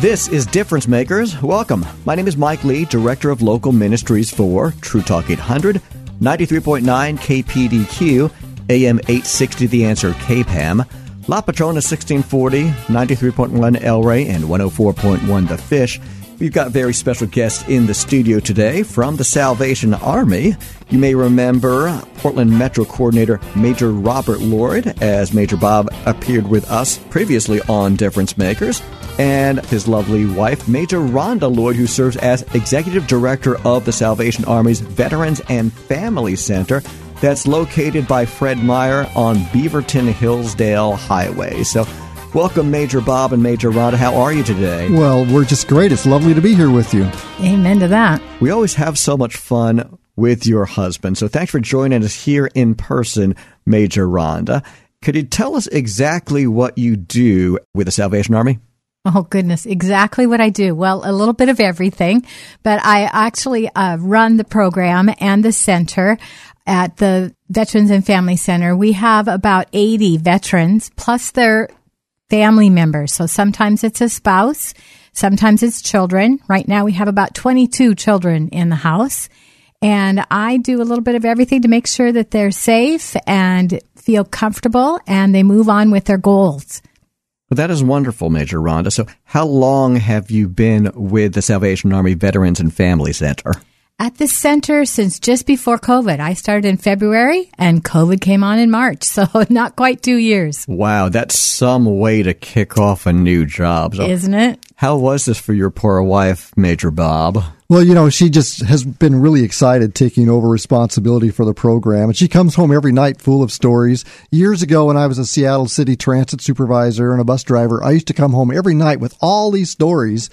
This is Difference Makers. Welcome. My name is Mike Lee, Director of Local Ministries for True Talk 800, 93.9 KPDQ, AM 860 The Answer KPAM, La Patrona 1640, 93.1 El Rey, and 104.1 The Fish. We've got very special guests in the studio today from the Salvation Army. You may remember Portland Metro Coordinator Major Robert Lloyd, as Major Bob appeared with us previously on Difference Makers, and his lovely wife, Major Rhonda Lloyd, who serves as Executive Director of the Salvation Army's Veterans and Family Center that's located by Fred Meyer on Beaverton-Hillsdale Highway. So, welcome, Major Bob and Major Rhonda. How are you today? Well, we're just great. It's lovely to be here with you. Amen to that. We always have so much fun with your husband. So thanks for joining us here in person, Major Rhonda. Could you tell us exactly what you do with the Salvation Army? Oh, goodness. Exactly what I do. Well, a little bit of everything, but I actually run the program and the center at the Veterans and Family Center. We have about 80 veterans, plus their family members. So sometimes it's a spouse, sometimes it's children. Right now we have about 22 children in the house, and I do a little bit of everything to make sure that they're safe and feel comfortable and they move on with their goals. Well, that is wonderful, Major Rhonda. So how long have you been with the Salvation Army Veterans and Family Center? At the center since just before COVID. I started in February, and COVID came on in March, so not quite 2 years. Wow, that's some way to kick off a new job. So isn't it? How was this for your poor wife, Major Bob? Well, you know, she just has been really excited taking over responsibility for the program, and she comes home every night full of stories. Years ago, when I was a Seattle City Transit supervisor and a bus driver, I used to come home every night with all these stories.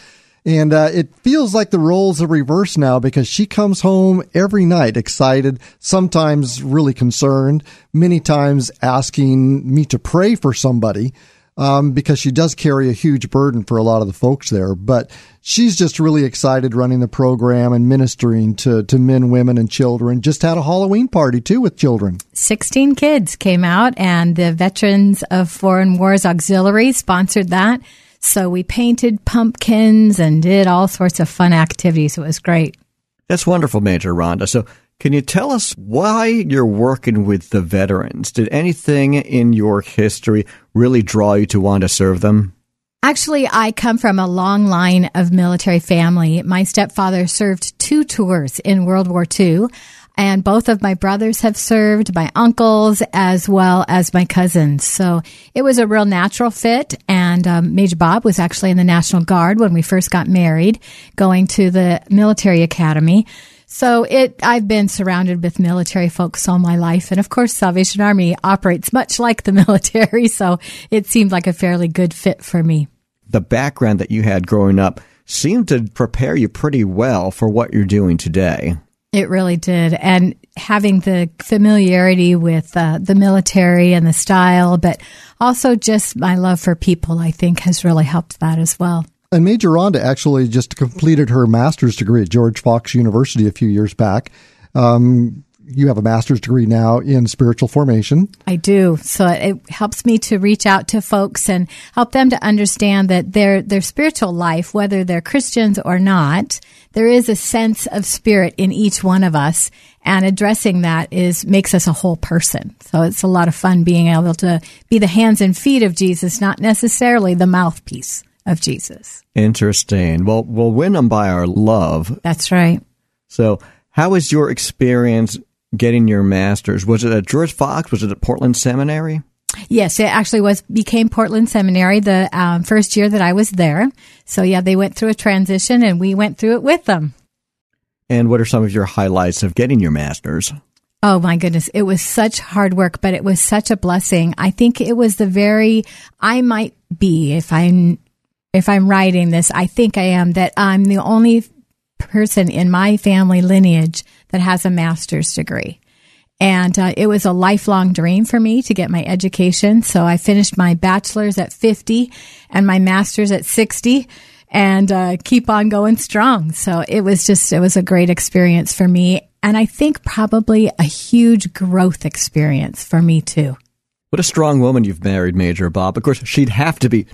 And it feels like the roles are reversed now, because she comes home every night excited, sometimes really concerned, many times asking me to pray for somebody, because she does carry a huge burden for a lot of the folks there. But she's just really excited running the program and ministering to men, women, and children. Just had a Halloween party, too, with children. 16 kids came out, and the Veterans of Foreign Wars Auxiliary sponsored that. So we painted pumpkins and did all sorts of fun activities. It was great. That's wonderful, Major Rhonda. So can you tell us why you're working with the veterans? Did anything in your history really draw you to want to serve them? Actually, I come from a long line of military family. My stepfather served 2 tours in World War II, and both of my brothers have served, my uncles, as well as my cousins. So it was a real natural fit. And Major Bob was actually in the National Guard when we first got married, going to the military academy. So I've been surrounded with military folks all my life. And of course, Salvation Army operates much like the military. So it seemed like a fairly good fit for me. The background that you had growing up seemed to prepare you pretty well for what you're doing today. It really did. And having the familiarity with the military and the style, but also just my love for people, I think, has really helped that as well. And Major Rhonda actually just completed her master's degree at George Fox University a few years back. You have a master's degree now in spiritual formation. I do. So it helps me to reach out to folks and help them to understand that their spiritual life, whether they're Christians or not, there is a sense of spirit in each one of us, and addressing that makes us a whole person. So it's a lot of fun being able to be the hands and feet of Jesus, not necessarily the mouthpiece of Jesus. Interesting. Well, we'll win them by our love. That's right. So how was your experience getting your master's? Was it at George Fox? Was it at Portland Seminary? Yes, it actually became Portland Seminary the first year that I was there. So yeah, they went through a transition and we went through it with them. And what are some of your highlights of getting your master's? Oh, my goodness. It was such hard work, but it was such a blessing. I think it was the very, I might be, if I'm writing this, I think I am, that I'm the only person in my family lineage that has a master's degree. And it was a lifelong dream for me to get my education. So I finished my bachelor's at 50 and my master's at 60 and keep on going strong. So it was a great experience for me. And I think probably a huge growth experience for me, too. What a strong woman you've married, Major Bob. Of course, she'd have to be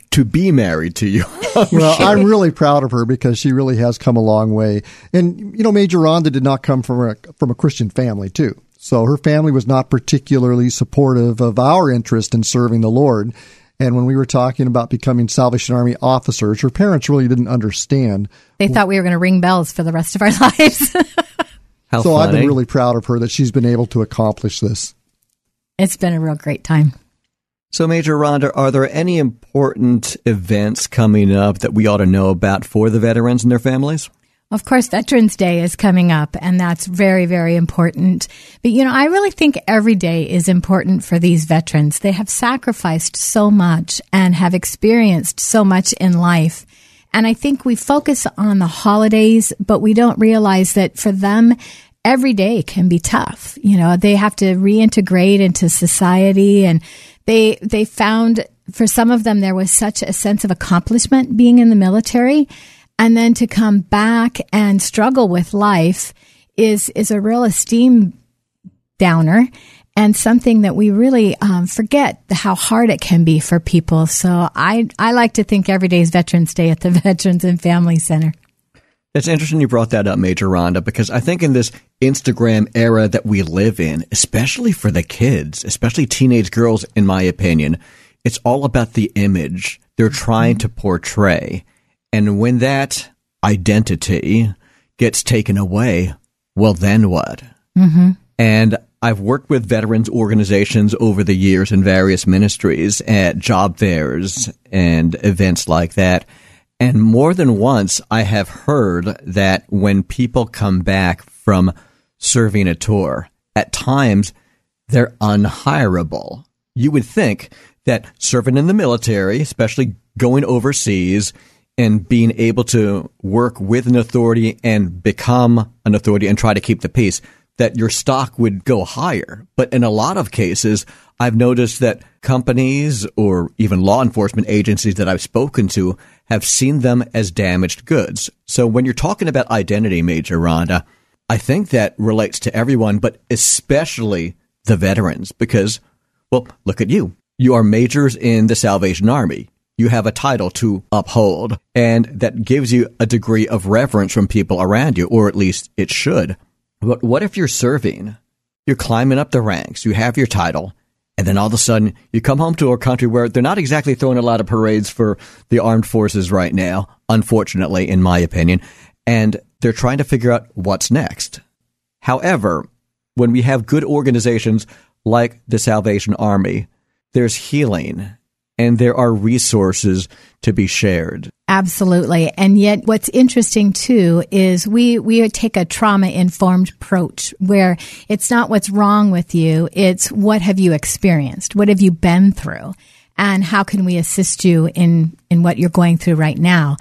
married to you. Well, I'm really proud of her because she really has come a long way. And, you know, Major Rhonda did not come from a Christian family, too. So her family was not particularly supportive of our interest in serving the Lord. And when we were talking about becoming Salvation Army officers, her parents really didn't understand. They thought we were going to ring bells for the rest of our lives. How so funny. I've been really proud of her that she's been able to accomplish this. It's been a real great time. So, Major Rhonda, are there any important events coming up that we ought to know about for the veterans and their families? Of course, Veterans Day is coming up, and that's very, very important. But, you know, I really think every day is important for these veterans. They have sacrificed so much and have experienced so much in life. And I think we focus on the holidays, but we don't realize that for them, every day can be tough. You know, they have to reintegrate into society, and they found, for some of them, there was such a sense of accomplishment being in the military. And then to come back and struggle with life is a real esteem downer and something that we really forget how hard it can be for people. So I like to think every day is Veterans Day at the Veterans and Family Center. It's interesting you brought that up, Major Rhonda, because I think in this Instagram era that we live in, especially for the kids, especially teenage girls, in my opinion, it's all about the image they're trying to portray. And when that identity gets taken away, well, then what? Mm-hmm. And I've worked with veterans organizations over the years in various ministries at job fairs and events like that. And more than once, I have heard that when people come back from serving a tour, at times they're unhirable. You would think that serving in the military, especially going overseas, and being able to work with an authority and become an authority and try to keep the peace, that your stock would go higher. But in a lot of cases, I've noticed that companies or even law enforcement agencies that I've spoken to have seen them as damaged goods. So when you're talking about identity, Major Rhonda, I think that relates to everyone, but especially the veterans, because, well, look at you. You are majors in the Salvation Army. You have a title to uphold, and that gives you a degree of reverence from people around you, or at least it should. But what if you're serving, you're climbing up the ranks, you have your title, and then all of a sudden you come home to a country where they're not exactly throwing a lot of parades for the armed forces right now, unfortunately, in my opinion, and they're trying to figure out what's next. However, when we have good organizations like the Salvation Army, there's healing. And there are resources to be shared. Absolutely. And yet what's interesting, too, is we take a trauma-informed approach where it's not what's wrong with you. It's what have you experienced? What have you been through? And how can we assist you in what you're going through right now?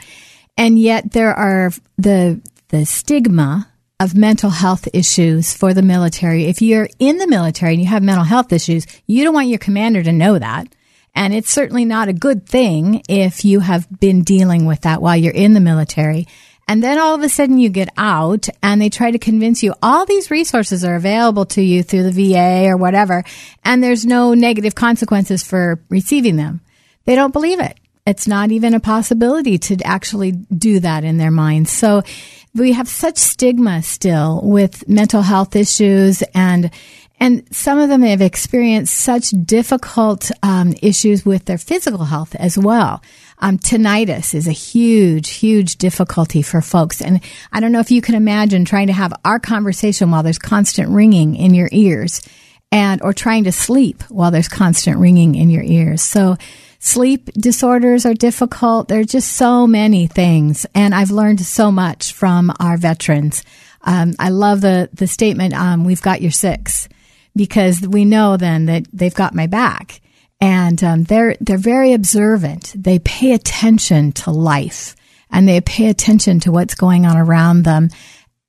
And yet there are the stigma of mental health issues for the military. If you're in the military and you have mental health issues, you don't want your commander to know that. And it's certainly not a good thing if you have been dealing with that while you're in the military. And then all of a sudden you get out and they try to convince you all these resources are available to you through the VA or whatever, and there's no negative consequences for receiving them. They don't believe it. It's not even a possibility to actually do that in their minds. So we have such stigma still with mental health issues, and some of them have experienced such difficult issues with their physical health as well. Tinnitus is a huge, huge difficulty for folks. And I don't know if you can imagine trying to have our conversation while there's constant ringing in your ears, and or trying to sleep while there's constant ringing in your ears. So sleep disorders are difficult. There are just so many things. And I've learned so much from our veterans. I love the statement, we've got your six, because we know then that they've got my back. And they're very observant. They pay attention to life, and they pay attention to what's going on around them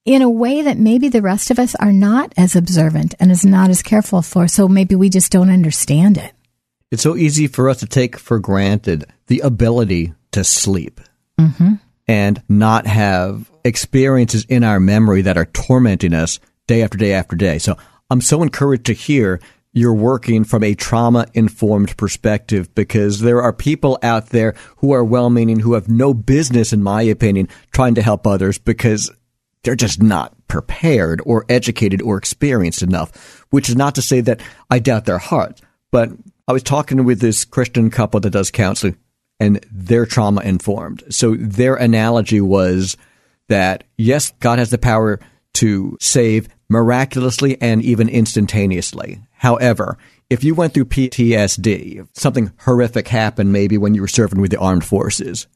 in a way that maybe the rest of us are not as observant and is not as careful for. So maybe we just don't understand it. It's so easy for us to take for granted the ability to sleep and not have experiences in our memory that are tormenting us day after day after day. So I'm so encouraged to hear you're working from a trauma-informed perspective, because there are people out there who are well-meaning, who have no business, in my opinion, trying to help others because they're just not prepared or educated or experienced enough, which is not to say that I doubt their heart. But I was talking with this Christian couple that does counseling, and they're trauma-informed. So their analogy was that, yes, God has the power to save miraculously and even instantaneously. However, if you went through PTSD, something horrific happened maybe when you were serving with the armed forces,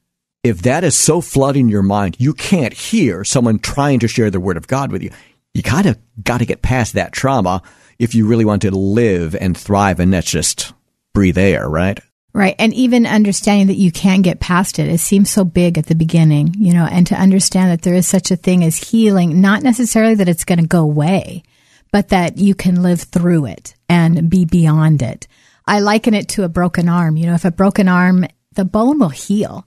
if that is so flooding your mind, you can't hear someone trying to share the word of God with you. You kind of got to get past that trauma if you really want to live and thrive and not just breathe air, right? Right. And even understanding that you can get past it. It seems so big at the beginning, you know, and to understand that there is such a thing as healing, not necessarily that it's going to go away, but that you can live through it and be beyond it. I liken it to a broken arm. You know, if a broken arm, the bone will heal.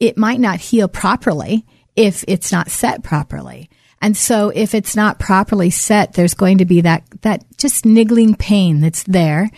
It might not heal properly if it's not set properly. And so if it's not properly set, there's going to be that just niggling pain that's there.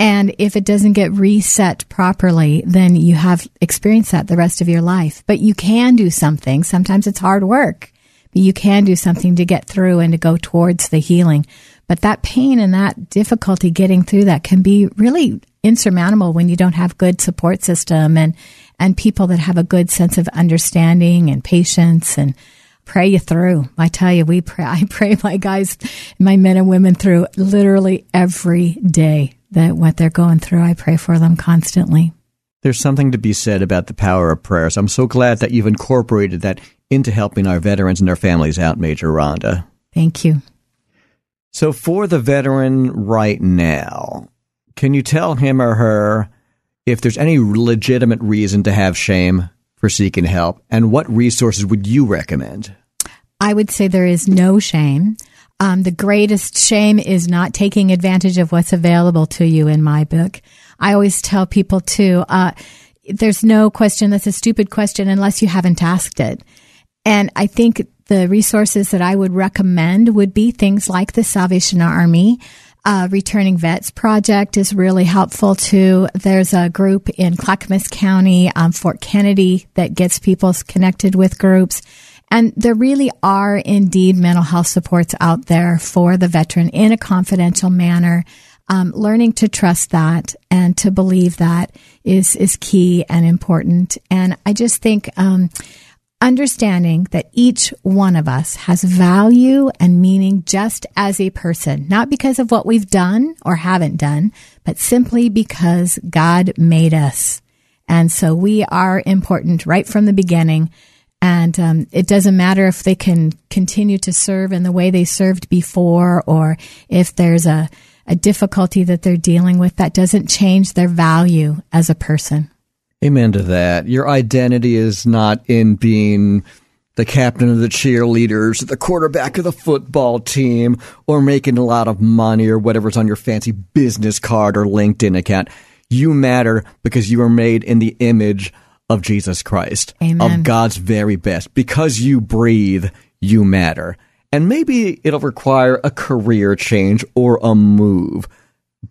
And if it doesn't get reset properly, then you have experienced that the rest of your life. But you can do something. Sometimes it's hard work, but you can do something to get through and to go towards the healing. But that pain and that difficulty getting through that can be really insurmountable when you don't have good support system and people that have a good sense of understanding and patience and pray you through. I tell you, I pray my guys, my men and women through literally every day. That what they're going through, I pray for them constantly. There's something to be said about the power of prayer. So I'm so glad that you've incorporated that into helping our veterans and their families out, Major Rhonda. Thank you. So for the veteran right now, can you tell him or her if there's any legitimate reason to have shame for seeking help, and what resources would you recommend? I would say there is no shame. The greatest shame is not taking advantage of what's available to you, in my book. I always tell people, too, there's no question that's a stupid question unless you haven't asked it. And I think the resources that I would recommend would be things like the Salvation Army. Returning Vets Project is really helpful, too. There's a group in Clackamas County, Fort Kennedy, that gets people connected with groups. And there really are indeed mental health supports out there for the veteran in a confidential manner. Learning to trust that and to believe that is key and important. And I just think understanding that each one of us has value and meaning just as a person, not because of what we've done or haven't done, but simply because God made us. And so we are important right from the beginning. And it doesn't matter if they can continue to serve in the way they served before, or if there's a difficulty that they're dealing with, that doesn't change their value as a person. Amen to that. Your identity is not in being the captain of the cheerleaders, the quarterback of the football team, or making a lot of money or whatever's on your fancy business card or LinkedIn account. You matter because you are made in the image of Jesus Christ, Amen. Of God's very best. Because you breathe, you matter. And maybe it'll require a career change or a move.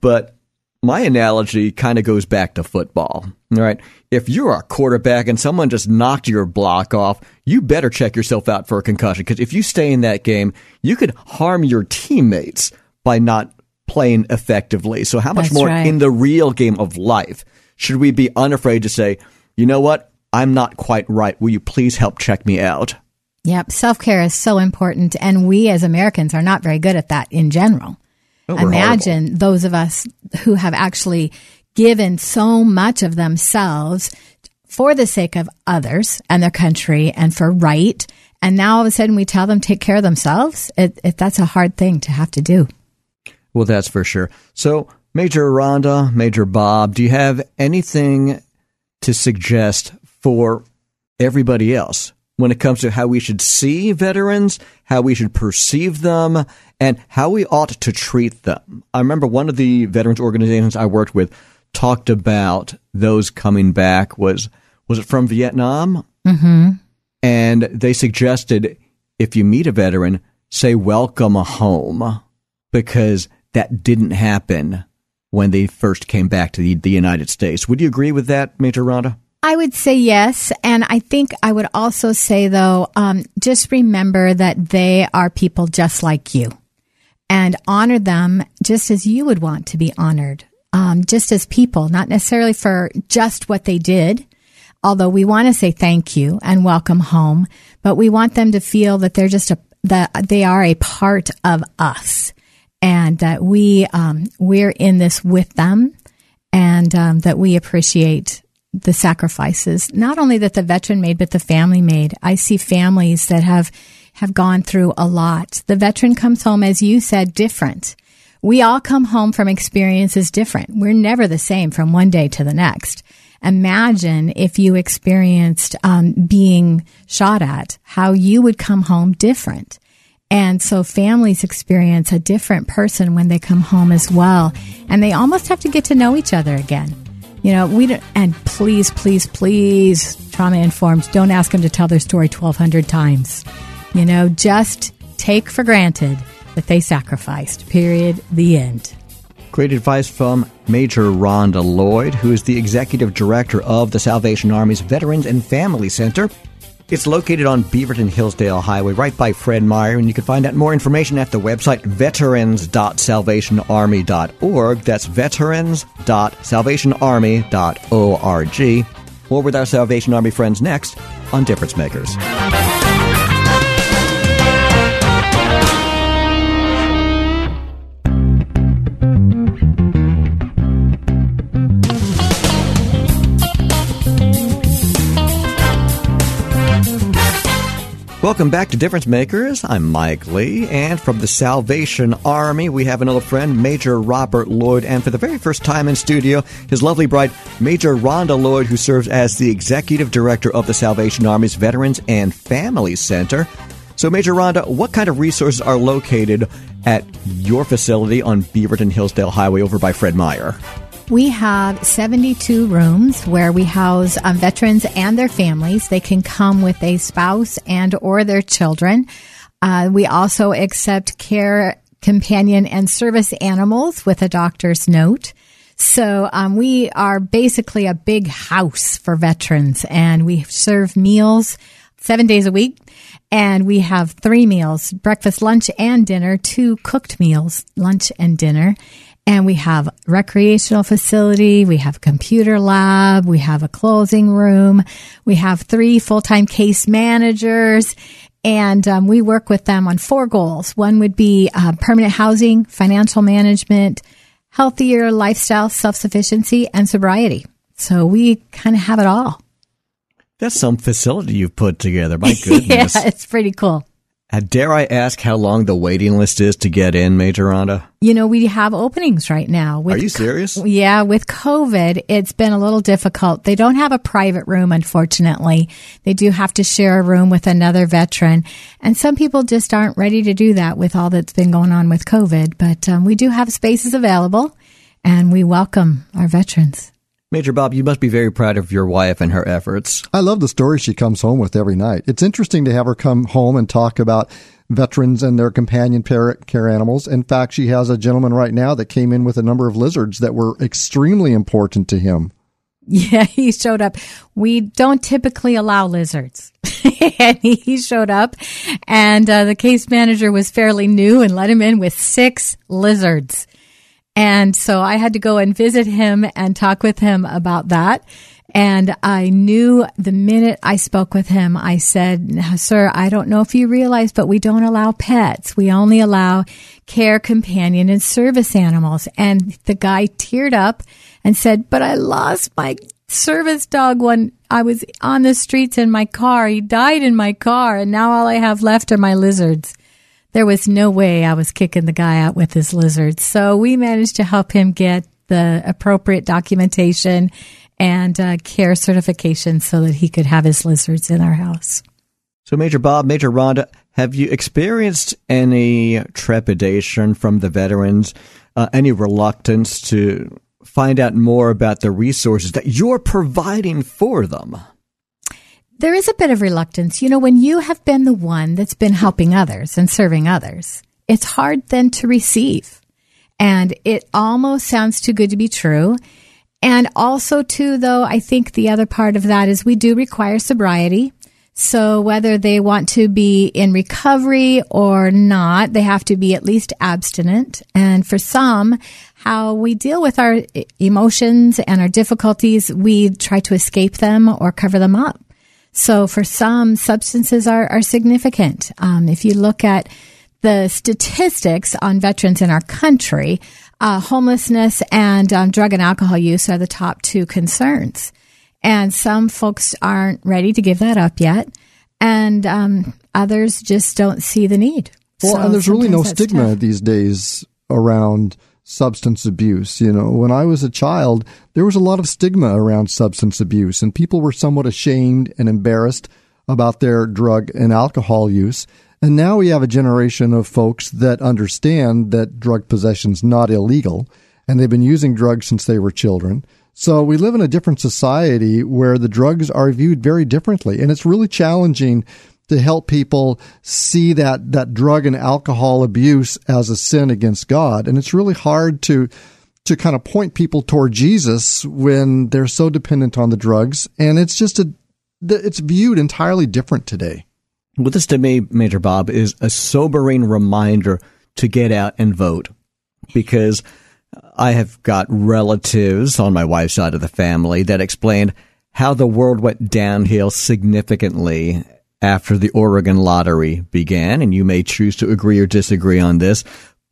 But my analogy kind of goes back to football, right? If you're a quarterback and someone just knocked your block off, you better check yourself out for a concussion. Because if you stay in that game, you could harm your teammates by not playing effectively. So how much That's more right. in the real game of life should we be unafraid to say, you know what? I'm not quite right. Will you please help check me out? Yep. Self-care is so important. And we as Americans are not very good at that in general. Oh, imagine horrible. Those of us who have actually given so much of themselves for the sake of others and their country and for right And now all of a sudden we tell them take care of themselves. That's a hard thing to have to do. Well, that's for sure. So Major Rhonda, Major Bob, do you have anything to suggest for everybody else when it comes to how we should see veterans, how we should perceive them, and how we ought to treat them? I remember one of the veterans organizations I worked with talked about those coming back was it from Vietnam? Mm-hmm. And they suggested if you meet a veteran, say welcome home, because that didn't happen when they first came back to the United States. Would you agree with that, Major Rhonda? I would say yes, and I think I would also say, though, just remember that they are people just like you, and honor them just as you would want to be honored, just as people, not necessarily for just what they did, although we want to say thank you and welcome home, but we want them to feel that they're just that they are a part of us, and that we're in this with them, and that we appreciate the sacrifices, not only that the veteran made, but the family made. I see families that have gone through a lot. The veteran comes home, as you said, different. We all come home from experiences different. We're never the same from one day to the next. Imagine if you experienced being shot at, how you would come home different. And so families experience a different person when they come home as well. And they almost have to get to know each other again. You know, we don't, and please, please, please, trauma-informed, don't ask them to tell their story 1,200 times. You know, just take for granted that they sacrificed, period, the end. Great advice from Major Rhonda Lloyd, who is the Executive Director of the Salvation Army's Veterans and Family Center. It's located on Beaverton-Hillsdale Highway, right by Fred Meyer, and you can find out more information at the website veterans.salvationarmy.org. That's veterans.salvationarmy.org. More with our Salvation Army friends next on Difference Makers. Welcome back to Difference Makers. I'm Mike Lee, and from the Salvation Army, we have another friend, Major Robert Lloyd, and for the very first time in studio, his lovely bride, Major Rhonda Lloyd, who serves as the Executive Director of the Salvation Army's Veterans and Family Center. So, Major Rhonda, what kind of resources are located at your facility on Beaverton-Hillsdale Highway over by Fred Meyer? We have 72 rooms where we house veterans and their families. They can come with a spouse and or their children. We also accept care, companion, and service animals with a doctor's note. So we are basically a big house for veterans, and we serve meals 7 days a week. And we have 3 meals, breakfast, lunch, and dinner, 2 cooked meals, lunch and dinner. And we have recreational facility, we have computer lab, we have a closing room, we have 3 full-time case managers, and we work with them on 4 goals. One would be permanent housing, financial management, healthier lifestyle, self-sufficiency, and sobriety. So we kind of have it all. That's some facility you've put together, my goodness. Yeah, it's pretty cool. Dare I ask how long the waiting list is to get in, Major Rhonda? You know, we have openings right now. Are you serious? Yeah, with COVID, it's been a little difficult. They don't have a private room, unfortunately. They do have to share a room with another veteran. And some people just aren't ready to do that with all that's been going on with COVID. But we do have spaces available, and we welcome our veterans. Major Bob, you must be very proud of your wife and her efforts. I love the story she comes home with every night. It's interesting to have her come home and talk about veterans and their companion care animals. In fact, she has a gentleman right now that came in with a number of lizards that were extremely important to him. Yeah, he showed up. We don't typically allow lizards. And he showed up, and the case manager was fairly new and let him in with 6 lizards. And so I had to go and visit him and talk with him about that. And I knew the minute I spoke with him, I said, "Sir, I don't know if you realize, but we don't allow pets. We only allow care, companion, and service animals." And the guy teared up and said, "But I lost my service dog when I was on the streets in my car. He died in my car, and now all I have left are my lizards. There was no way I was kicking the guy out with his lizards. So we managed to help him get the appropriate documentation and care certification so that he could have his lizards in our house. So Major Bob, Major Rhonda, have you experienced any trepidation from the veterans, any reluctance to find out more about the resources that you're providing for them? There is a bit of reluctance. You know, when you have been the one that's been helping others and serving others, it's hard then to receive. And it almost sounds too good to be true. And also, too, though, I think the other part of that is we do require sobriety. So whether they want to be in recovery or not, they have to be at least abstinent. And for some, how we deal with our emotions and our difficulties, we try to escape them or cover them up. So for some, substances are significant. If you look at the statistics on veterans in our country, homelessness and drug and alcohol use are the top two concerns. And some folks aren't ready to give that up yet. And others just don't see the need. Well, so and there's really no stigma these days around substance abuse. You know, when I was a child, there was a lot of stigma around substance abuse, and people were somewhat ashamed and embarrassed about their drug and alcohol use. And now we have a generation of folks that understand that drug possession's not illegal, and they've been using drugs since they were children. So we live in a different society where the drugs are viewed very differently, and it's really challenging to help people see that drug and alcohol abuse as a sin against God. And it's really hard to kind of point people toward Jesus when they're so dependent on the drugs. And it's just it's viewed entirely different today. Well, this to me, Major Bob, is a sobering reminder to get out and vote, because I have got relatives on my wife's side of the family that explained how the world went downhill significantly after the Oregon lottery began, and you may choose to agree or disagree on this,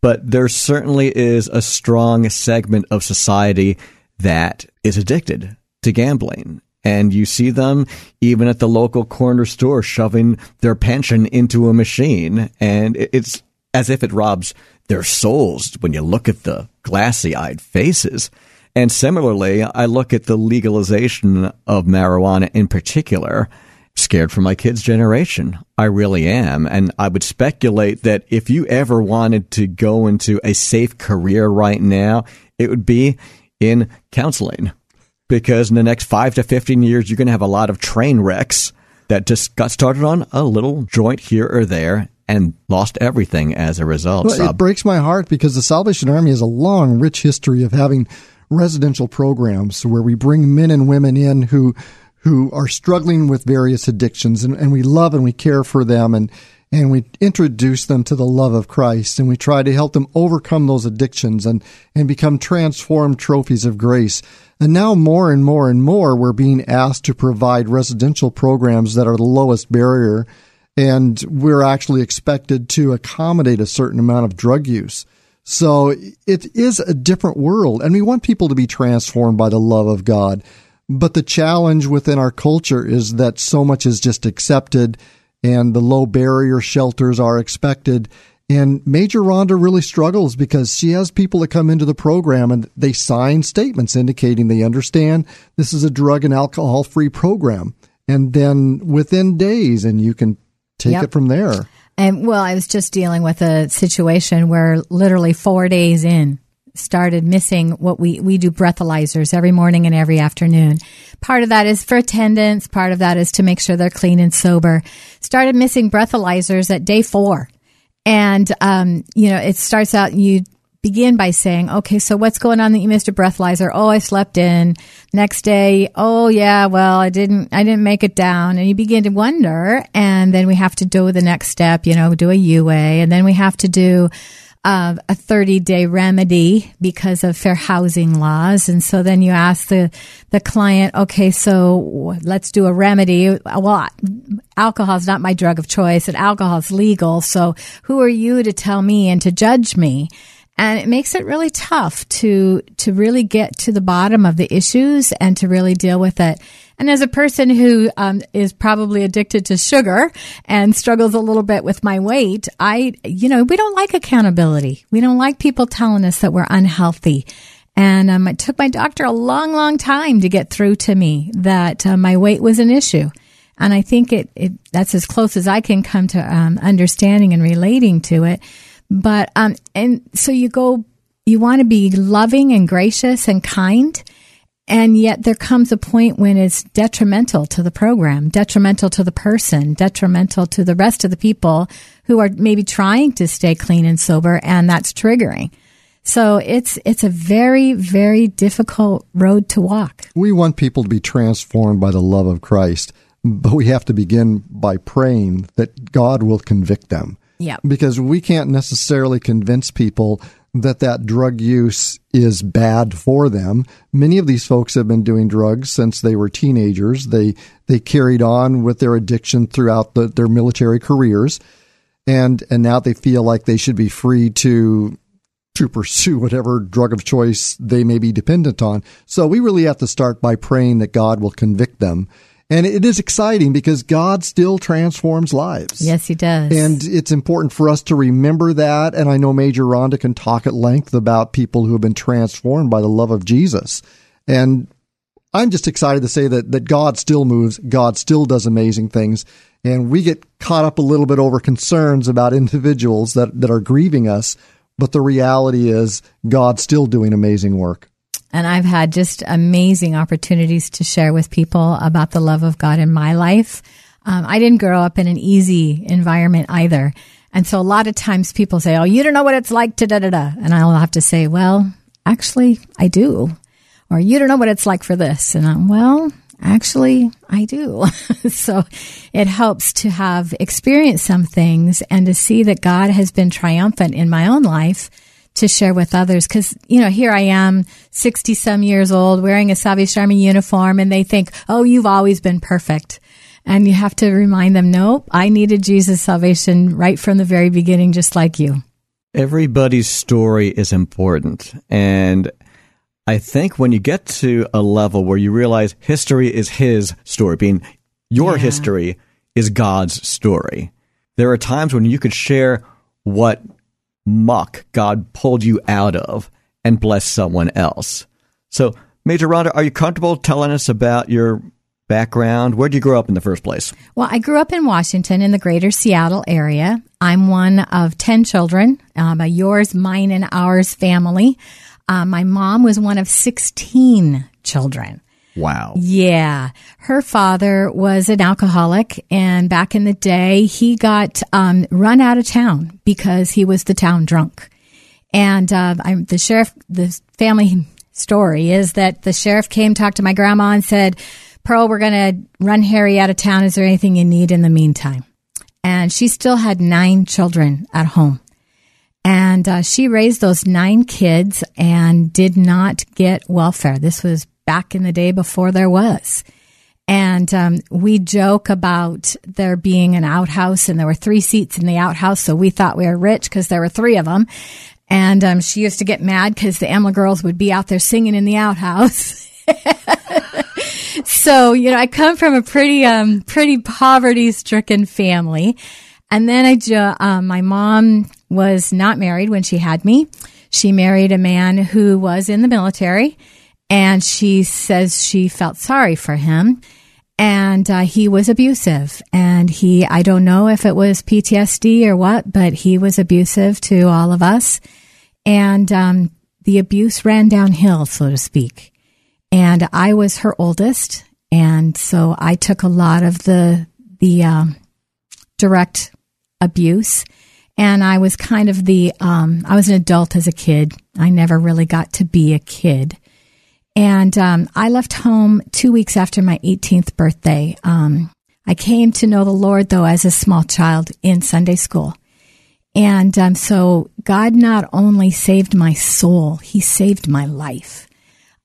but there certainly is a strong segment of society that is addicted to gambling. And you see them even at the local corner store shoving their pension into a machine, and it's as if it robs their souls when you look at the glassy-eyed faces. And similarly, I look at the legalization of marijuana in particular. Scared for my kids' generation. I really am. And I would speculate that if you ever wanted to go into a safe career right now, it would be in counseling. Because in the next 5 to 15 years, you're going to have a lot of train wrecks that just got started on a little joint here or there and lost everything as a result. Well, it breaks my heart because the Salvation Army has a long, rich history of having residential programs where we bring men and women in who are struggling with various addictions, and we love and we care for them, and we introduce them to the love of Christ, and we try to help them overcome those addictions and become transformed trophies of grace. And now more and more and more, we're being asked to provide residential programs that are the lowest barrier, and we're actually expected to accommodate a certain amount of drug use. So it is a different world, and we want people to be transformed by the love of God. But the challenge within our culture is that so much is just accepted, and the low barrier shelters are expected. And Major Rhonda really struggles because she has people that come into the program and they sign statements indicating they understand this is a drug and alcohol free program. And then within days, and you can take it from there. And well, I was just dealing with a situation where literally 4 days in, started missing what we do breathalyzers every morning and every afternoon. Part of that is for attendance. Part of that is to make sure they're clean and sober. Started missing breathalyzers at day 4. And, you know, it starts out, you begin by saying, okay, so what's going on that you missed a breathalyzer? Oh, I slept in. Next day, oh yeah, well, I didn't make it down. And you begin to wonder. And then we have to do the next step, you know, do a UA. And then we have to do a 30-day remedy because of fair housing laws. And so then you ask the client, okay, so let's do a remedy. Well, alcohol is not my drug of choice and alcohol is legal. So who are you to tell me and to judge me? And it makes it really tough to really get to the bottom of the issues and to really deal with it. And as a person who is probably addicted to sugar and struggles a little bit with my weight, we don't like accountability. We don't like people telling us that we're unhealthy. And it took my doctor a long, long time to get through to me that my weight was an issue. And I think that's as close as I can come to understanding and relating to it. But and so you want to be loving and gracious and kind, and yet there comes a point when it's detrimental to the program, detrimental to the person, detrimental to the rest of the people who are maybe trying to stay clean and sober, and that's triggering. So it's a very, very difficult road to walk. We want people to be transformed by the love of Christ, but we have to begin by praying that God will convict them. Yeah. Because we can't necessarily convince people that drug use is bad for them. Many of these folks have been doing drugs since they were teenagers. They carried on with their addiction throughout their military careers, and now they feel like they should be free to pursue whatever drug of choice they may be dependent on. So we really have to start by praying that God will convict them. And it is exciting because God still transforms lives. Yes, He does. And it's important for us to remember that. And I know Major Rhonda can talk at length about people who have been transformed by the love of Jesus. And I'm just excited to say that God still moves. God still does amazing things. And we get caught up a little bit over concerns about individuals that are grieving us. But the reality is God's still doing amazing work. And I've had just amazing opportunities to share with people about the love of God in my life. I didn't grow up in an easy environment either. And so a lot of times people say, oh, you don't know what it's like to da-da-da. And I'll have to say, well, actually, I do. Or you don't know what it's like for this. And I'm, well, actually, I do. So it helps to have experienced some things and to see that God has been triumphant in my own life to share with others. Because, here I am, 60-some years old, wearing a Salvation Army uniform, and they think, oh, you've always been perfect. And you have to remind them, nope, I needed Jesus' salvation right from the very beginning, just like you. Everybody's story is important. And I think when you get to a level where you realize history is His story, being your history is God's story, there are times when you could share what muck God pulled you out of and bless someone else. So, Major Rhonda, are you comfortable telling us about your background? Where did you grow up in the first place? Well, I grew up in Washington in the greater Seattle area. I'm one of 10 children, a yours, mine, and ours family. My mom was one of 16 children. Wow. Yeah. Her father was an alcoholic, and back in the day, he got run out of town because he was the town drunk. And the family story is that the sheriff came, talked to my grandma, and said, Pearl, we're going to run Harry out of town. Is there anything you need in the meantime? And she still had 9 children at home. And she raised those 9 kids and did not get welfare. This was back in the day before there was. And we joke about there being an outhouse, and there were 3 seats in the outhouse, so we thought we were rich because there were 3 of them. And she used to get mad because the Emma girls would be out there singing in the outhouse. So, I come from a pretty poverty-stricken family. And then my mom was not married when she had me. She married a man who was in the military. And she says she felt sorry for him, and he was abusive. And I don't know if it was PTSD or what, but he was abusive to all of us. And the abuse ran downhill, so to speak. And I was her oldest, and so I took a lot of the direct abuse. And I was kind of I was an adult as a kid. I never really got to be a kid. And I left home 2 weeks after my 18th birthday. I came to know the Lord, though, as a small child in Sunday school. And so God not only saved my soul, He saved my life.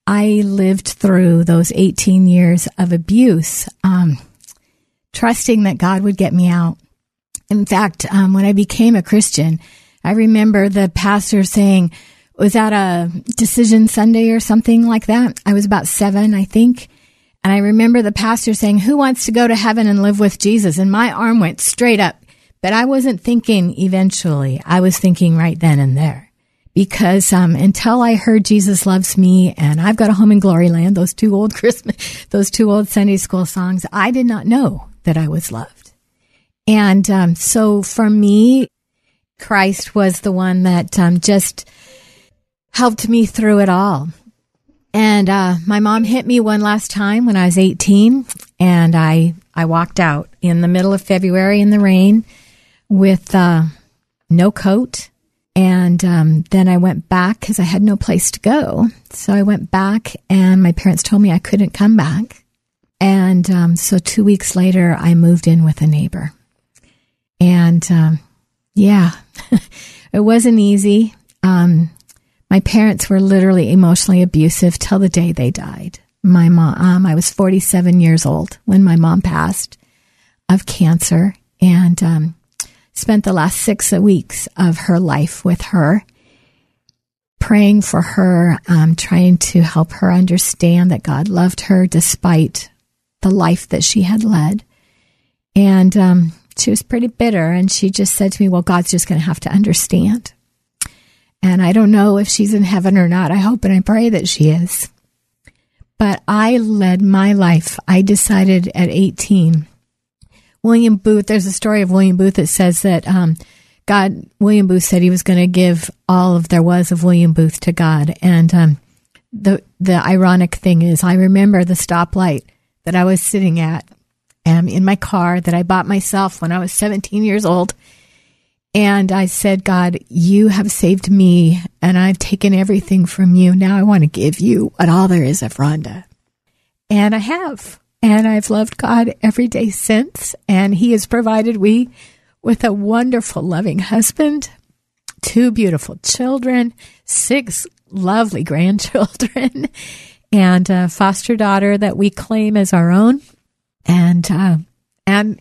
I lived through those 18 years of abuse, trusting that God would get me out. In fact, when I became a Christian, I remember the pastor saying, it was at a Decision Sunday or something like that. I was about 7, I think. And I remember the pastor saying, who wants to go to heaven and live with Jesus? And my arm went straight up. But I wasn't thinking eventually. I was thinking right then and there. Because until I heard Jesus loves me and I've got a home in glory land, those two old Sunday school songs, I did not know that I was loved. And so for me, Christ was the one that just helped me through it all. And my mom hit me one last time when I was 18, and I walked out in the middle of February in the rain with no coat. And then I went back because I had no place to go. So I went back, and my parents told me I couldn't come back. And so 2 weeks later, I moved in with a neighbor. And yeah, it wasn't easy. My parents were literally emotionally abusive till the day they died. My mom, I was 47 years old when my mom passed of cancer, and spent the last 6 weeks of her life with her, praying for her, trying to help her understand that God loved her despite the life that she had led. And she was pretty bitter, and she just said to me, well, God's just going to have to understand. And I don't know if she's in heaven or not. I hope and I pray that she is. But I led my life. I decided at 18. William Booth, there's a story of William Booth that says that William Booth said he was going to give all of there was of William Booth to God. And the ironic thing is I remember the stoplight that I was sitting at in my car that I bought myself when I was 17 years old. And I said, God, you have saved me, and I've taken everything from you. Now I want to give you what all there is of Rhonda. And I have. And I've loved God every day since. And he has provided me with a wonderful, loving husband, 2 beautiful children, 6 lovely grandchildren, and a foster daughter that we claim as our own. And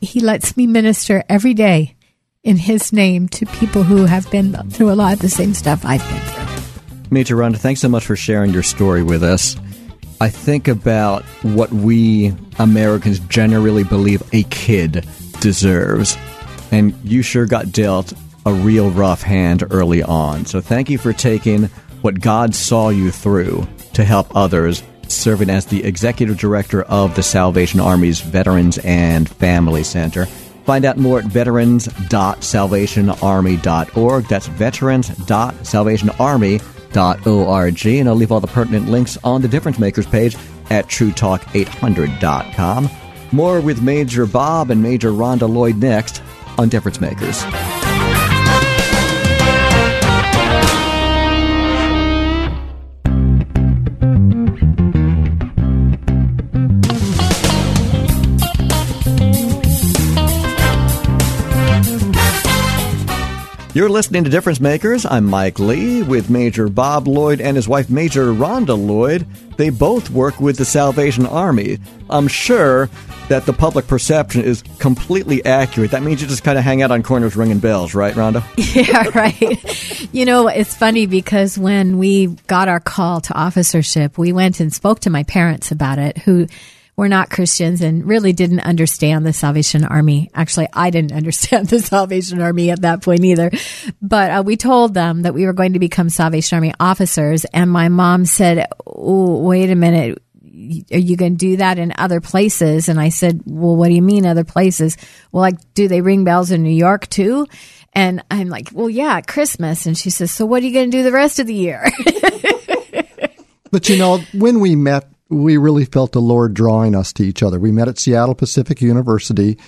he lets me minister every day in his name to people who have been through a lot of the same stuff I've been through. Major Rhonda, thanks so much for sharing your story with us. I think about what we Americans generally believe a kid deserves, and you sure got dealt a real rough hand early on. So thank you for taking what God saw you through to help others, serving as the executive director of the Salvation Army's Veterans and Family Center. Find out more at veterans.salvationarmy.org. That's veterans.salvationarmy.org. And I'll leave all the pertinent links on the Difference Makers page at TrueTalk800.com. More with Major Bob and Major Rhonda Lloyd next on Difference Makers. You're listening to Difference Makers. I'm Mike Lee with Major Bob Lloyd and his wife, Major Rhonda Lloyd. They both work with the Salvation Army. I'm sure that the public perception is completely accurate. That means you just kind of hang out on corners ringing bells, right, Rhonda? Yeah, right. You know, it's funny because when we got our call to officership, we went and spoke to my parents about it, who were not Christians and really didn't understand the Salvation Army. Actually, I didn't understand the Salvation Army at that point either. But we told them that we were going to become Salvation Army officers. And my mom said, oh, wait a minute, are you going to do that in other places? And I said, well, what do you mean other places? Well, like, do they ring bells in New York too? And I'm like, well, yeah, at Christmas. And she says, so what are you going to do the rest of the year? But you know, when we met, we really felt the Lord drawing us to each other. We met at Seattle Pacific University.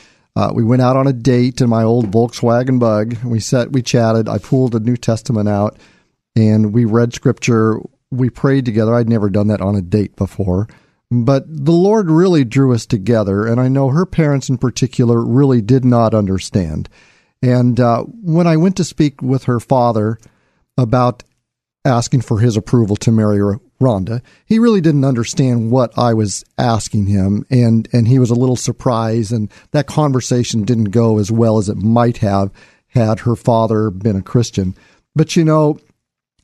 We went out on a date in my old Volkswagen Bug. We chatted. I pulled the New Testament out, and we read Scripture. We prayed together. I'd never done that on a date before. But the Lord really drew us together, and I know her parents in particular really did not understand. And when I went to speak with her father about asking for his approval to marry Rhonda, he really didn't understand what I was asking him, and he was a little surprised, and that conversation didn't go as well as it might have had her father been a Christian. But, you know,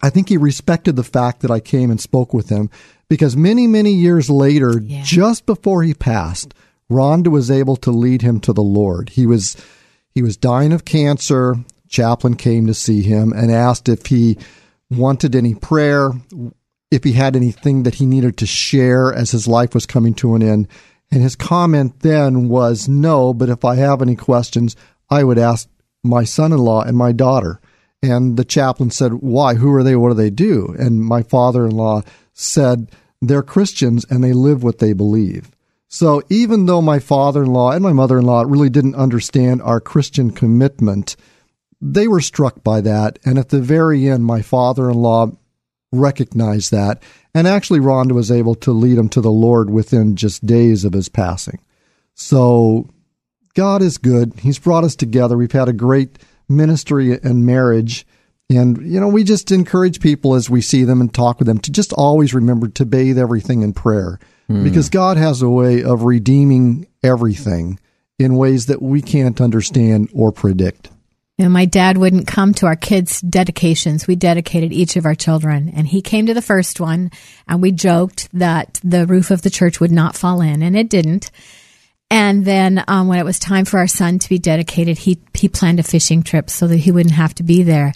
I think he respected the fact that I came and spoke with him, because many, many years later, just before he passed, Rhonda was able to lead him to the Lord. He was dying of cancer. Chaplain came to see him and asked if he wanted any prayer, if he had anything that he needed to share as his life was coming to an end. And his comment then was, no, but if I have any questions, I would ask my son-in-law and my daughter. And the chaplain said, why? Who are they? What do they do? And my father-in-law said, they're Christians and they live what they believe. So even though my father-in-law and my mother-in-law really didn't understand our Christian commitment, they were struck by that. And at the very end, my father-in-law recognized that. And actually, Rhonda was able to lead him to the Lord within just days of his passing. So God is good. He's brought us together. We've had a great ministry and marriage. And, you know, we just encourage people as we see them and talk with them to just always remember to bathe everything in prayer. Because God has a way of redeeming everything in ways that we can't understand or predict. You know, my dad wouldn't come to our kids' dedications. We dedicated each of our children, and he came to the first one, and we joked that the roof of the church would not fall in, and it didn't. And then when it was time for our son to be dedicated, he planned a fishing trip so that he wouldn't have to be there.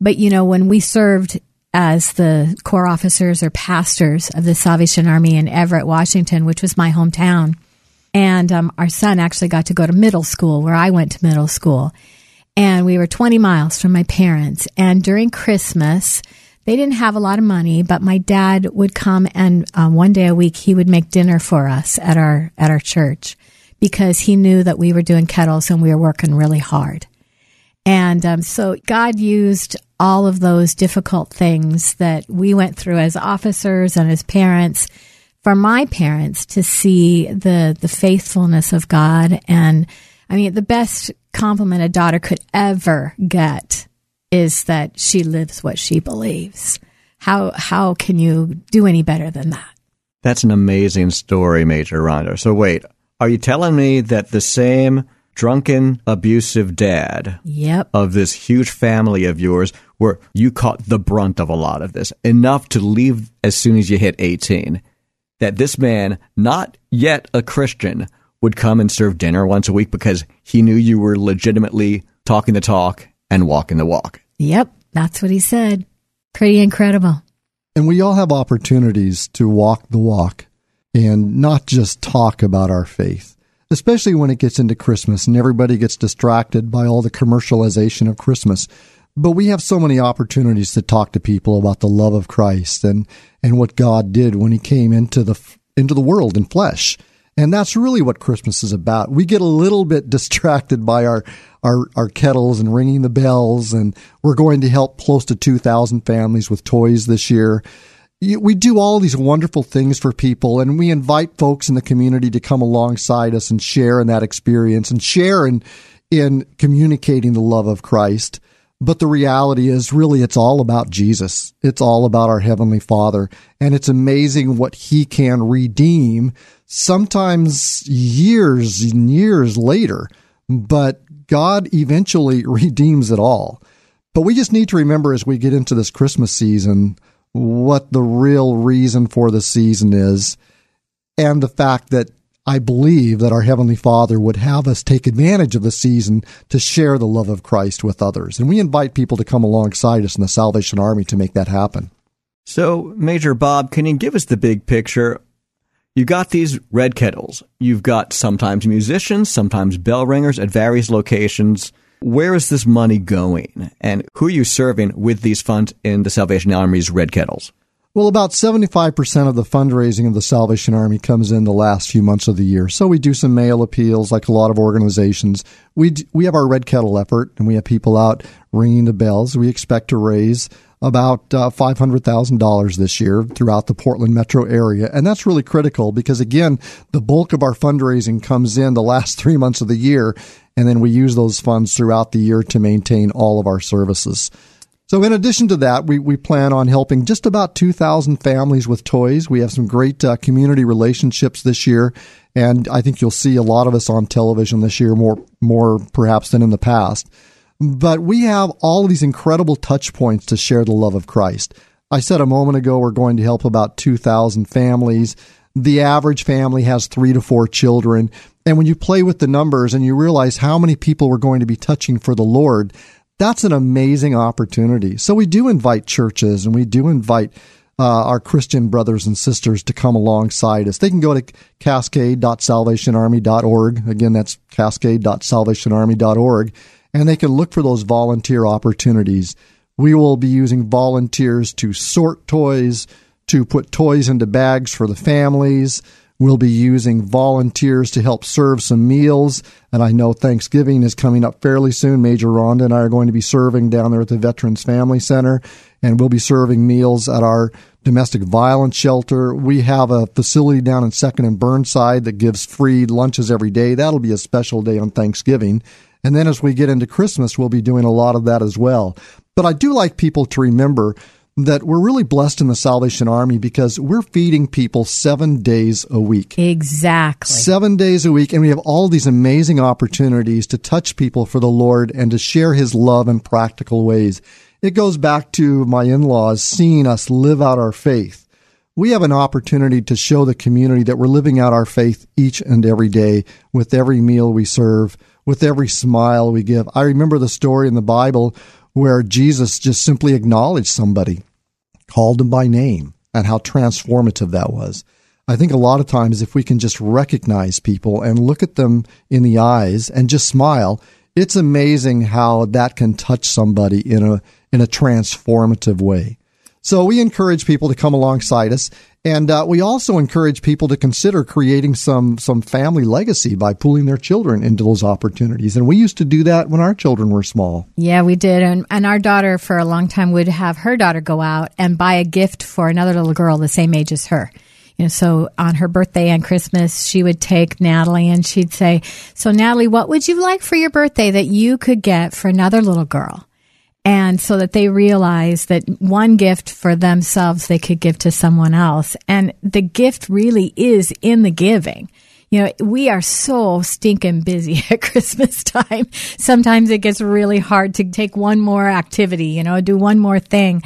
But, you know, when we served as the Corps officers or pastors of the Salvation Army in Everett, Washington, which was my hometown, and our son actually got to go to middle school, where I went to middle school. And we were 20 miles from my parents. And during Christmas, they didn't have a lot of money, but my dad would come and one day a week he would make dinner for us at our church, because he knew that we were doing kettles and we were working really hard. And so God used all of those difficult things that we went through as officers and as parents for my parents to see the faithfulness of God. And I mean, the best compliment a daughter could ever get is that she lives what she believes. How can you do any better than that? That's an amazing story, Major Rhonda. So wait, are you telling me that the same drunken, abusive dad of this huge family of yours, where you caught the brunt of a lot of this, enough to leave as soon as you hit 18, that this man, not yet a Christian, would come and serve dinner once a week because he knew you were legitimately talking the talk and walking the walk? Yep, that's what he said. Pretty incredible. And we all have opportunities to walk the walk and not just talk about our faith, especially when it gets into Christmas and everybody gets distracted by all the commercialization of Christmas. But we have so many opportunities to talk to people about the love of Christ and what God did when he came into the world in flesh. And that's really what Christmas is about. We get a little bit distracted by our kettles and ringing the bells, and we're going to help close to 2,000 families with toys this year. We do all these wonderful things for people, and we invite folks in the community to come alongside us and share in that experience and share in communicating the love of Christ. But the reality is, really, it's all about Jesus. It's all about our Heavenly Father, and it's amazing what he can redeem, sometimes years and years later, but God eventually redeems it all. But we just need to remember as we get into this Christmas season what the real reason for the season is, and the fact that I believe that our Heavenly Father would have us take advantage of the season to share the love of Christ with others. And we invite people to come alongside us in the Salvation Army to make that happen. So, Major Bob, can you give us the big picture? You got these red kettles. You've got sometimes musicians, sometimes bell ringers at various locations. Where is this money going? And who are you serving with these funds in the Salvation Army's red kettles? Well, about 75% of the fundraising of the Salvation Army comes in the last few months of the year. So we do some mail appeals like a lot of organizations. We have our Red Kettle effort, and we have people out ringing the bells. We expect to raise about $500,000 this year throughout the Portland metro area. And that's really critical because, again, the bulk of our fundraising comes in the last 3 months of the year, and then we use those funds throughout the year to maintain all of our services. So in addition to that, we plan on helping just about 2,000 families with toys. We have some great community relationships this year, and I think you'll see a lot of us on television this year, more perhaps than in the past. But we have all of these incredible touch points to share the love of Christ. I said a moment ago we're going to help about 2,000 families. The average family has 3 to 4 children. And when you play with the numbers and you realize how many people we're going to be touching for the Lord, that's an amazing opportunity. So we do invite churches and we do invite our Christian brothers and sisters to come alongside us. They can go to cascade.salvationarmy.org. Again, that's cascade.salvationarmy.org. And they can look for those volunteer opportunities. We will be using volunteers to sort toys, to put toys into bags for the families. We'll be using volunteers to help serve some meals. And I know Thanksgiving is coming up fairly soon. Major Rhonda and I are going to be serving down there at the Veterans Family Center, and we'll be serving meals at our domestic violence shelter. We have a facility down in 2nd and Burnside that gives free lunches every day. That'll be a special day on Thanksgiving. And then as we get into Christmas, we'll be doing a lot of that as well. But I do like people to remember that we're really blessed in the Salvation Army because we're feeding people 7 days a week. Exactly. 7 days a week, and we have all these amazing opportunities to touch people for the Lord and to share His love in practical ways. It goes back to my in-laws seeing us live out our faith. We have an opportunity to show the community that we're living out our faith each and every day with every meal we serve, with every smile we give. I remember the story in the Bible where Jesus just simply acknowledged somebody, called him by name, and how transformative that was. I think a lot of times if we can just recognize people and look at them in the eyes and just smile, it's amazing how that can touch somebody in a transformative way. So we encourage people to come alongside us, and we also encourage people to consider creating some family legacy by pulling their children into those opportunities. And we used to do that when our children were small. Yeah, we did. And our daughter for a long time would have her daughter go out and buy a gift for another little girl the same age as her. You know, so on her birthday and Christmas, she would take Natalie and she'd say, "So Natalie, what would you like for your birthday that you could get for another little girl?" And so that they realize that one gift for themselves they could give to someone else. And the gift really is in the giving. You know, we are so stinking busy at Christmas time. Sometimes it gets really hard to take one more activity, you know, do one more thing.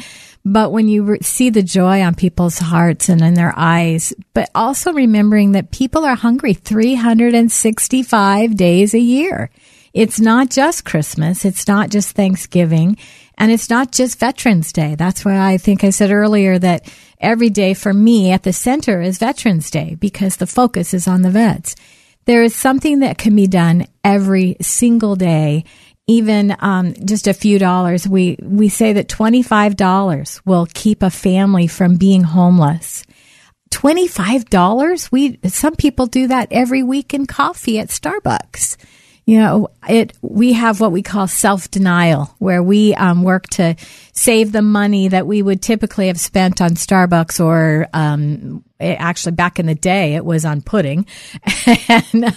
But when you see the joy on people's hearts and in their eyes, but also remembering that people are hungry 365 days a year. It's not just Christmas. It's not just Thanksgiving. And it's not just Veterans Day. That's why I think I said earlier that every day for me at the center is Veterans Day because the focus is on the vets. There is something that can be done every single day, even just a few dollars. We say that $25 will keep a family from being homeless. $25? Some people do that every week in coffee at Starbucks. You know, we have what we call self-denial, where we work to save the money that we would typically have spent on Starbucks or actually back in the day it was on pudding. And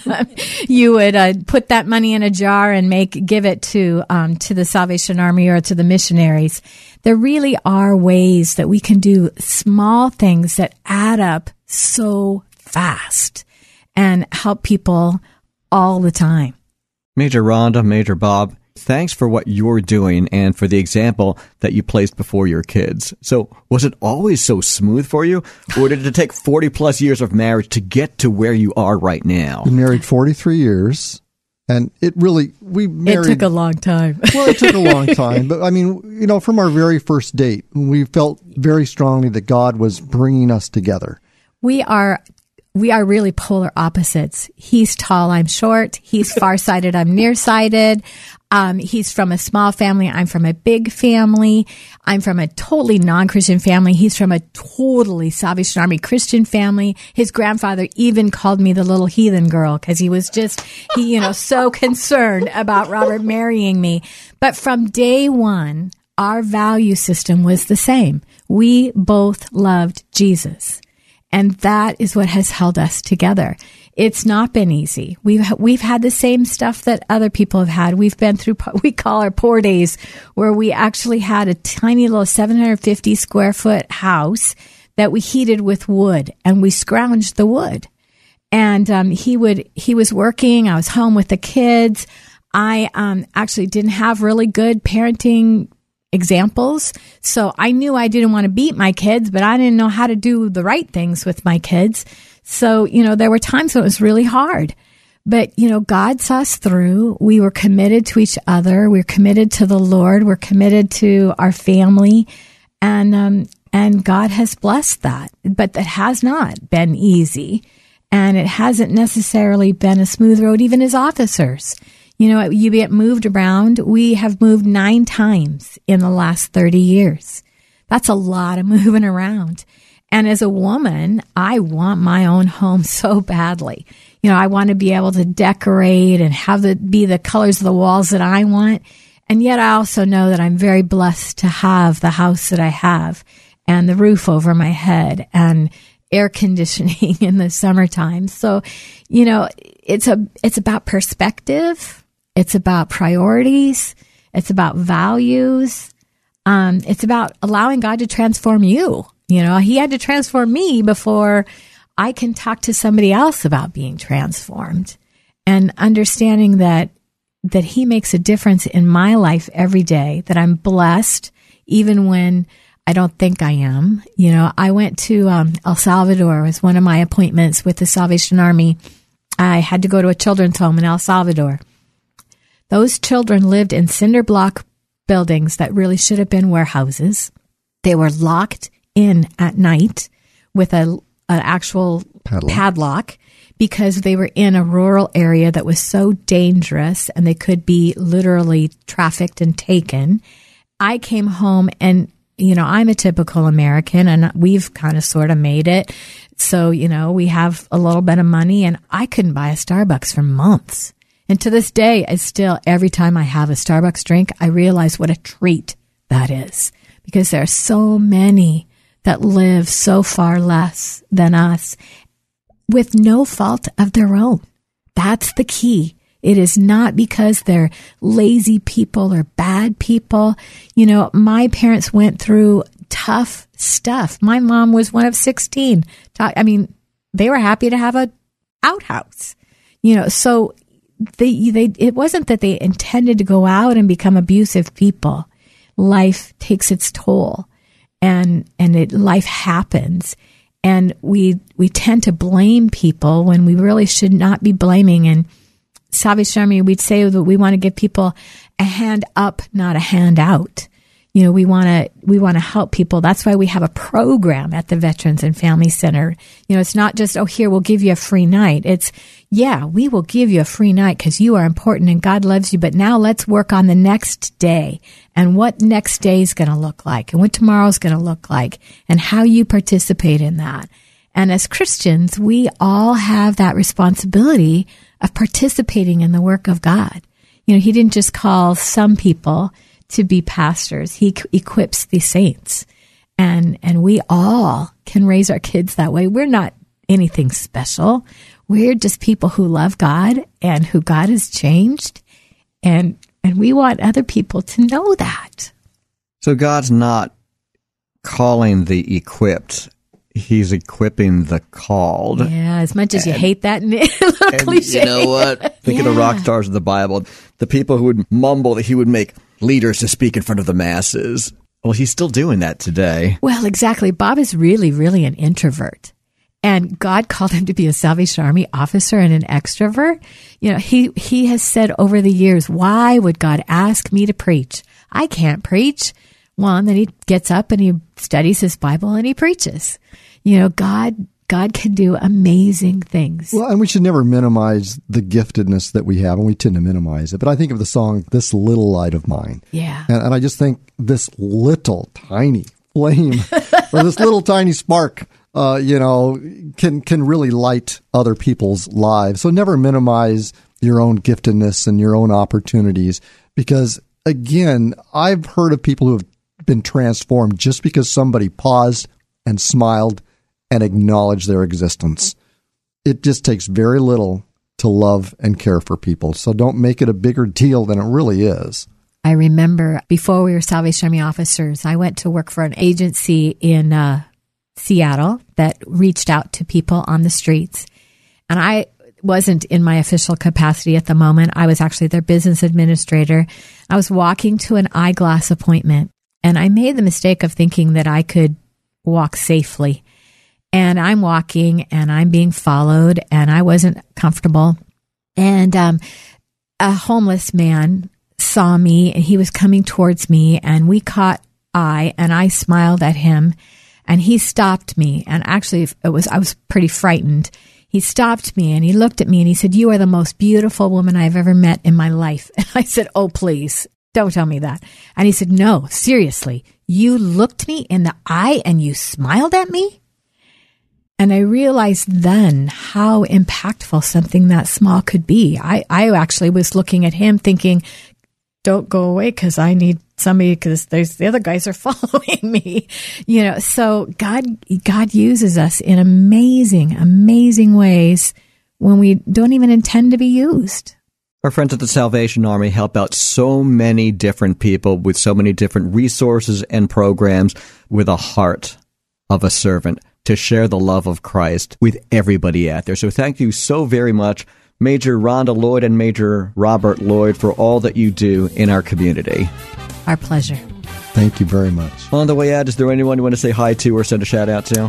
you would put that money in a jar and give it to the Salvation Army or to the missionaries. There really are ways that we can do small things that add up so fast and help people all the time. Major Rhonda, Major Bob, thanks for what you're doing and for the example that you placed before your kids. So was it always so smooth for you, or did it take 40-plus years of marriage to get to where you are right now? We married 43 years, and it took a long time. Well, it took a long time, but I mean, you know, from our very first date, we felt very strongly that God was bringing us together. We are really polar opposites. He's tall, I'm short. He's farsighted, I'm nearsighted. He's from a small family. I'm from a big family. I'm from a totally non-Christian family. He's from a totally Salvation Army Christian family. His grandfather even called me the little heathen girl because he was just, so concerned about Robert marrying me. But from day one, our value system was the same. We both loved Jesus. And that is what has held us together. It's not been easy. We've had the same stuff that other people have had. We've been through, we call our poor days, where we actually had a tiny little 750 square foot house that we heated with wood, and we scrounged the wood. And he was working. I was home with the kids. I actually didn't have really good parenting examples. So I knew I didn't want to beat my kids, but I didn't know how to do the right things with my kids. So, you know, there were times when it was really hard. But, you know, God saw us through. We were committed to each other. We're committed to the Lord. We're committed to our family. And God has blessed that. But that has not been easy. And it hasn't necessarily been a smooth road, even as officers. You know, you get moved around. We have moved 9 times in the last 30 years. That's a lot of moving around. And as a woman, I want my own home so badly. You know, I want to be able to decorate and have it be the colors of the walls that I want. And yet I also know that I'm very blessed to have the house that I have and the roof over my head and air conditioning in the summertime. So, you know, it's about perspective. It's about priorities. It's about values. It's about allowing God to transform you. You know, he had to transform me before I can talk to somebody else about being transformed, and understanding that he makes a difference in my life every day, that I'm blessed even when I don't think I am. You know, I went to El Salvador. It was one of my appointments with the Salvation Army. I had to go to a children's home in El Salvador. Those children lived in cinder block buildings that really should have been warehouses. They were locked in at night with an actual padlock because they were in a rural area that was so dangerous and they could be literally trafficked and taken. I came home and, you know, I'm a typical American and we've kind of sort of made it. So, you know, we have a little bit of money and I couldn't buy a Starbucks for months. And to this day, I still, every time I have a Starbucks drink, I realize what a treat that is, because there are so many that live so far less than us with no fault of their own. That's the key. It is not because they're lazy people or bad people. You know, my parents went through tough stuff. My mom was one of 16. I mean, they were happy to have an outhouse. You know, so it wasn't that they intended to go out and become abusive people. Life takes its toll. And life happens, and we tend to blame people when we really should not be blaming. And Salvation Army, we'd say that we want to give people a hand up, not a hand out. You know, we want to help people. That's why we have a program at the Veterans and Family Center. You know, it's not just, oh, here, we'll give you a free night. It's, yeah, we will give you a free night because you are important and God loves you. But now let's work on the next day and what next day is going to look like and what tomorrow's going to look like and how you participate in that. And as Christians, we all have that responsibility of participating in the work of God. You know, he didn't just call some people to be pastors. He equips the saints. And we all can raise our kids that way. We're not anything special. We're just people who love God and who God has changed. And we want other people to know that. So God's not calling the equipped. He's equipping the called. Yeah, as much as you hate that cliche. You know what? Think of the rock stars of the Bible. The people who would mumble that he would make leaders to speak in front of the masses. Well, he's still doing that today. Well, exactly. Bob is really, really an introvert. And God called him to be a Salvation Army officer and an extrovert. You know, he has said over the years, why would God ask me to preach? I can't preach. Well, and then he gets up and he studies his Bible and he preaches. You know, God can do amazing things. Well, and we should never minimize the giftedness that we have, and we tend to minimize it. But I think of the song, This Little Light of Mine. Yeah. And I just think this little tiny flame or this little tiny spark, you know, can really light other people's lives. So never minimize your own giftedness and your own opportunities, because, again, I've heard of people who have been transformed just because somebody paused and smiled and acknowledge their existence. It just takes very little to love and care for people. So don't make it a bigger deal than it really is. I remember before we were Salvation Army officers, I went to work for an agency in Seattle that reached out to people on the streets. And I wasn't in my official capacity at the moment. I was actually their business administrator. I was walking to an eyeglass appointment, and I made the mistake of thinking that I could walk safely. And I'm walking, and I'm being followed, and I wasn't comfortable. And a homeless man saw me, and he was coming towards me, and we caught eye, and I smiled at him, and he stopped me. And actually, I was pretty frightened. He stopped me, and he looked at me, and he said, "You are the most beautiful woman I've ever met in my life." And I said, "Oh, please, don't tell me that." And he said, "No, seriously, you looked me in the eye, and you smiled at me?" And I realized then how impactful something that small could be. I actually was looking at him thinking, "Don't go away because I need somebody because the other guys are following me." You know, so God uses us in amazing, amazing ways when we don't even intend to be used. Our friends at the Salvation Army help out so many different people with so many different resources and programs with a heart of a servant to share the love of Christ with everybody out there. So thank you so very much, Major Rhonda Lloyd and Major Robert Lloyd, for all that you do in our community. Our pleasure. Thank you very much. On the way out, is there anyone you want to say hi to or send a shout out to?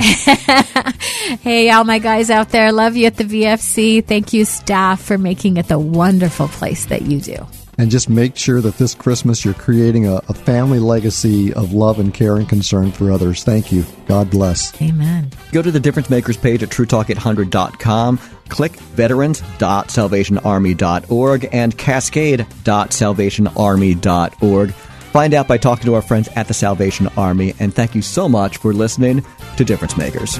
Hey, all my guys out there, love you at the VFC. Thank you, staff, for making it the wonderful place that you do. And just make sure that this Christmas you're creating a family legacy of love and care and concern for others. Thank you. God bless. Amen. Go to the Difference Makers page at TrueTalk800.com. Click veterans.salvationarmy.org and cascade.salvationarmy.org. Find out by talking to our friends at the Salvation Army. And thank you so much for listening to Difference Makers.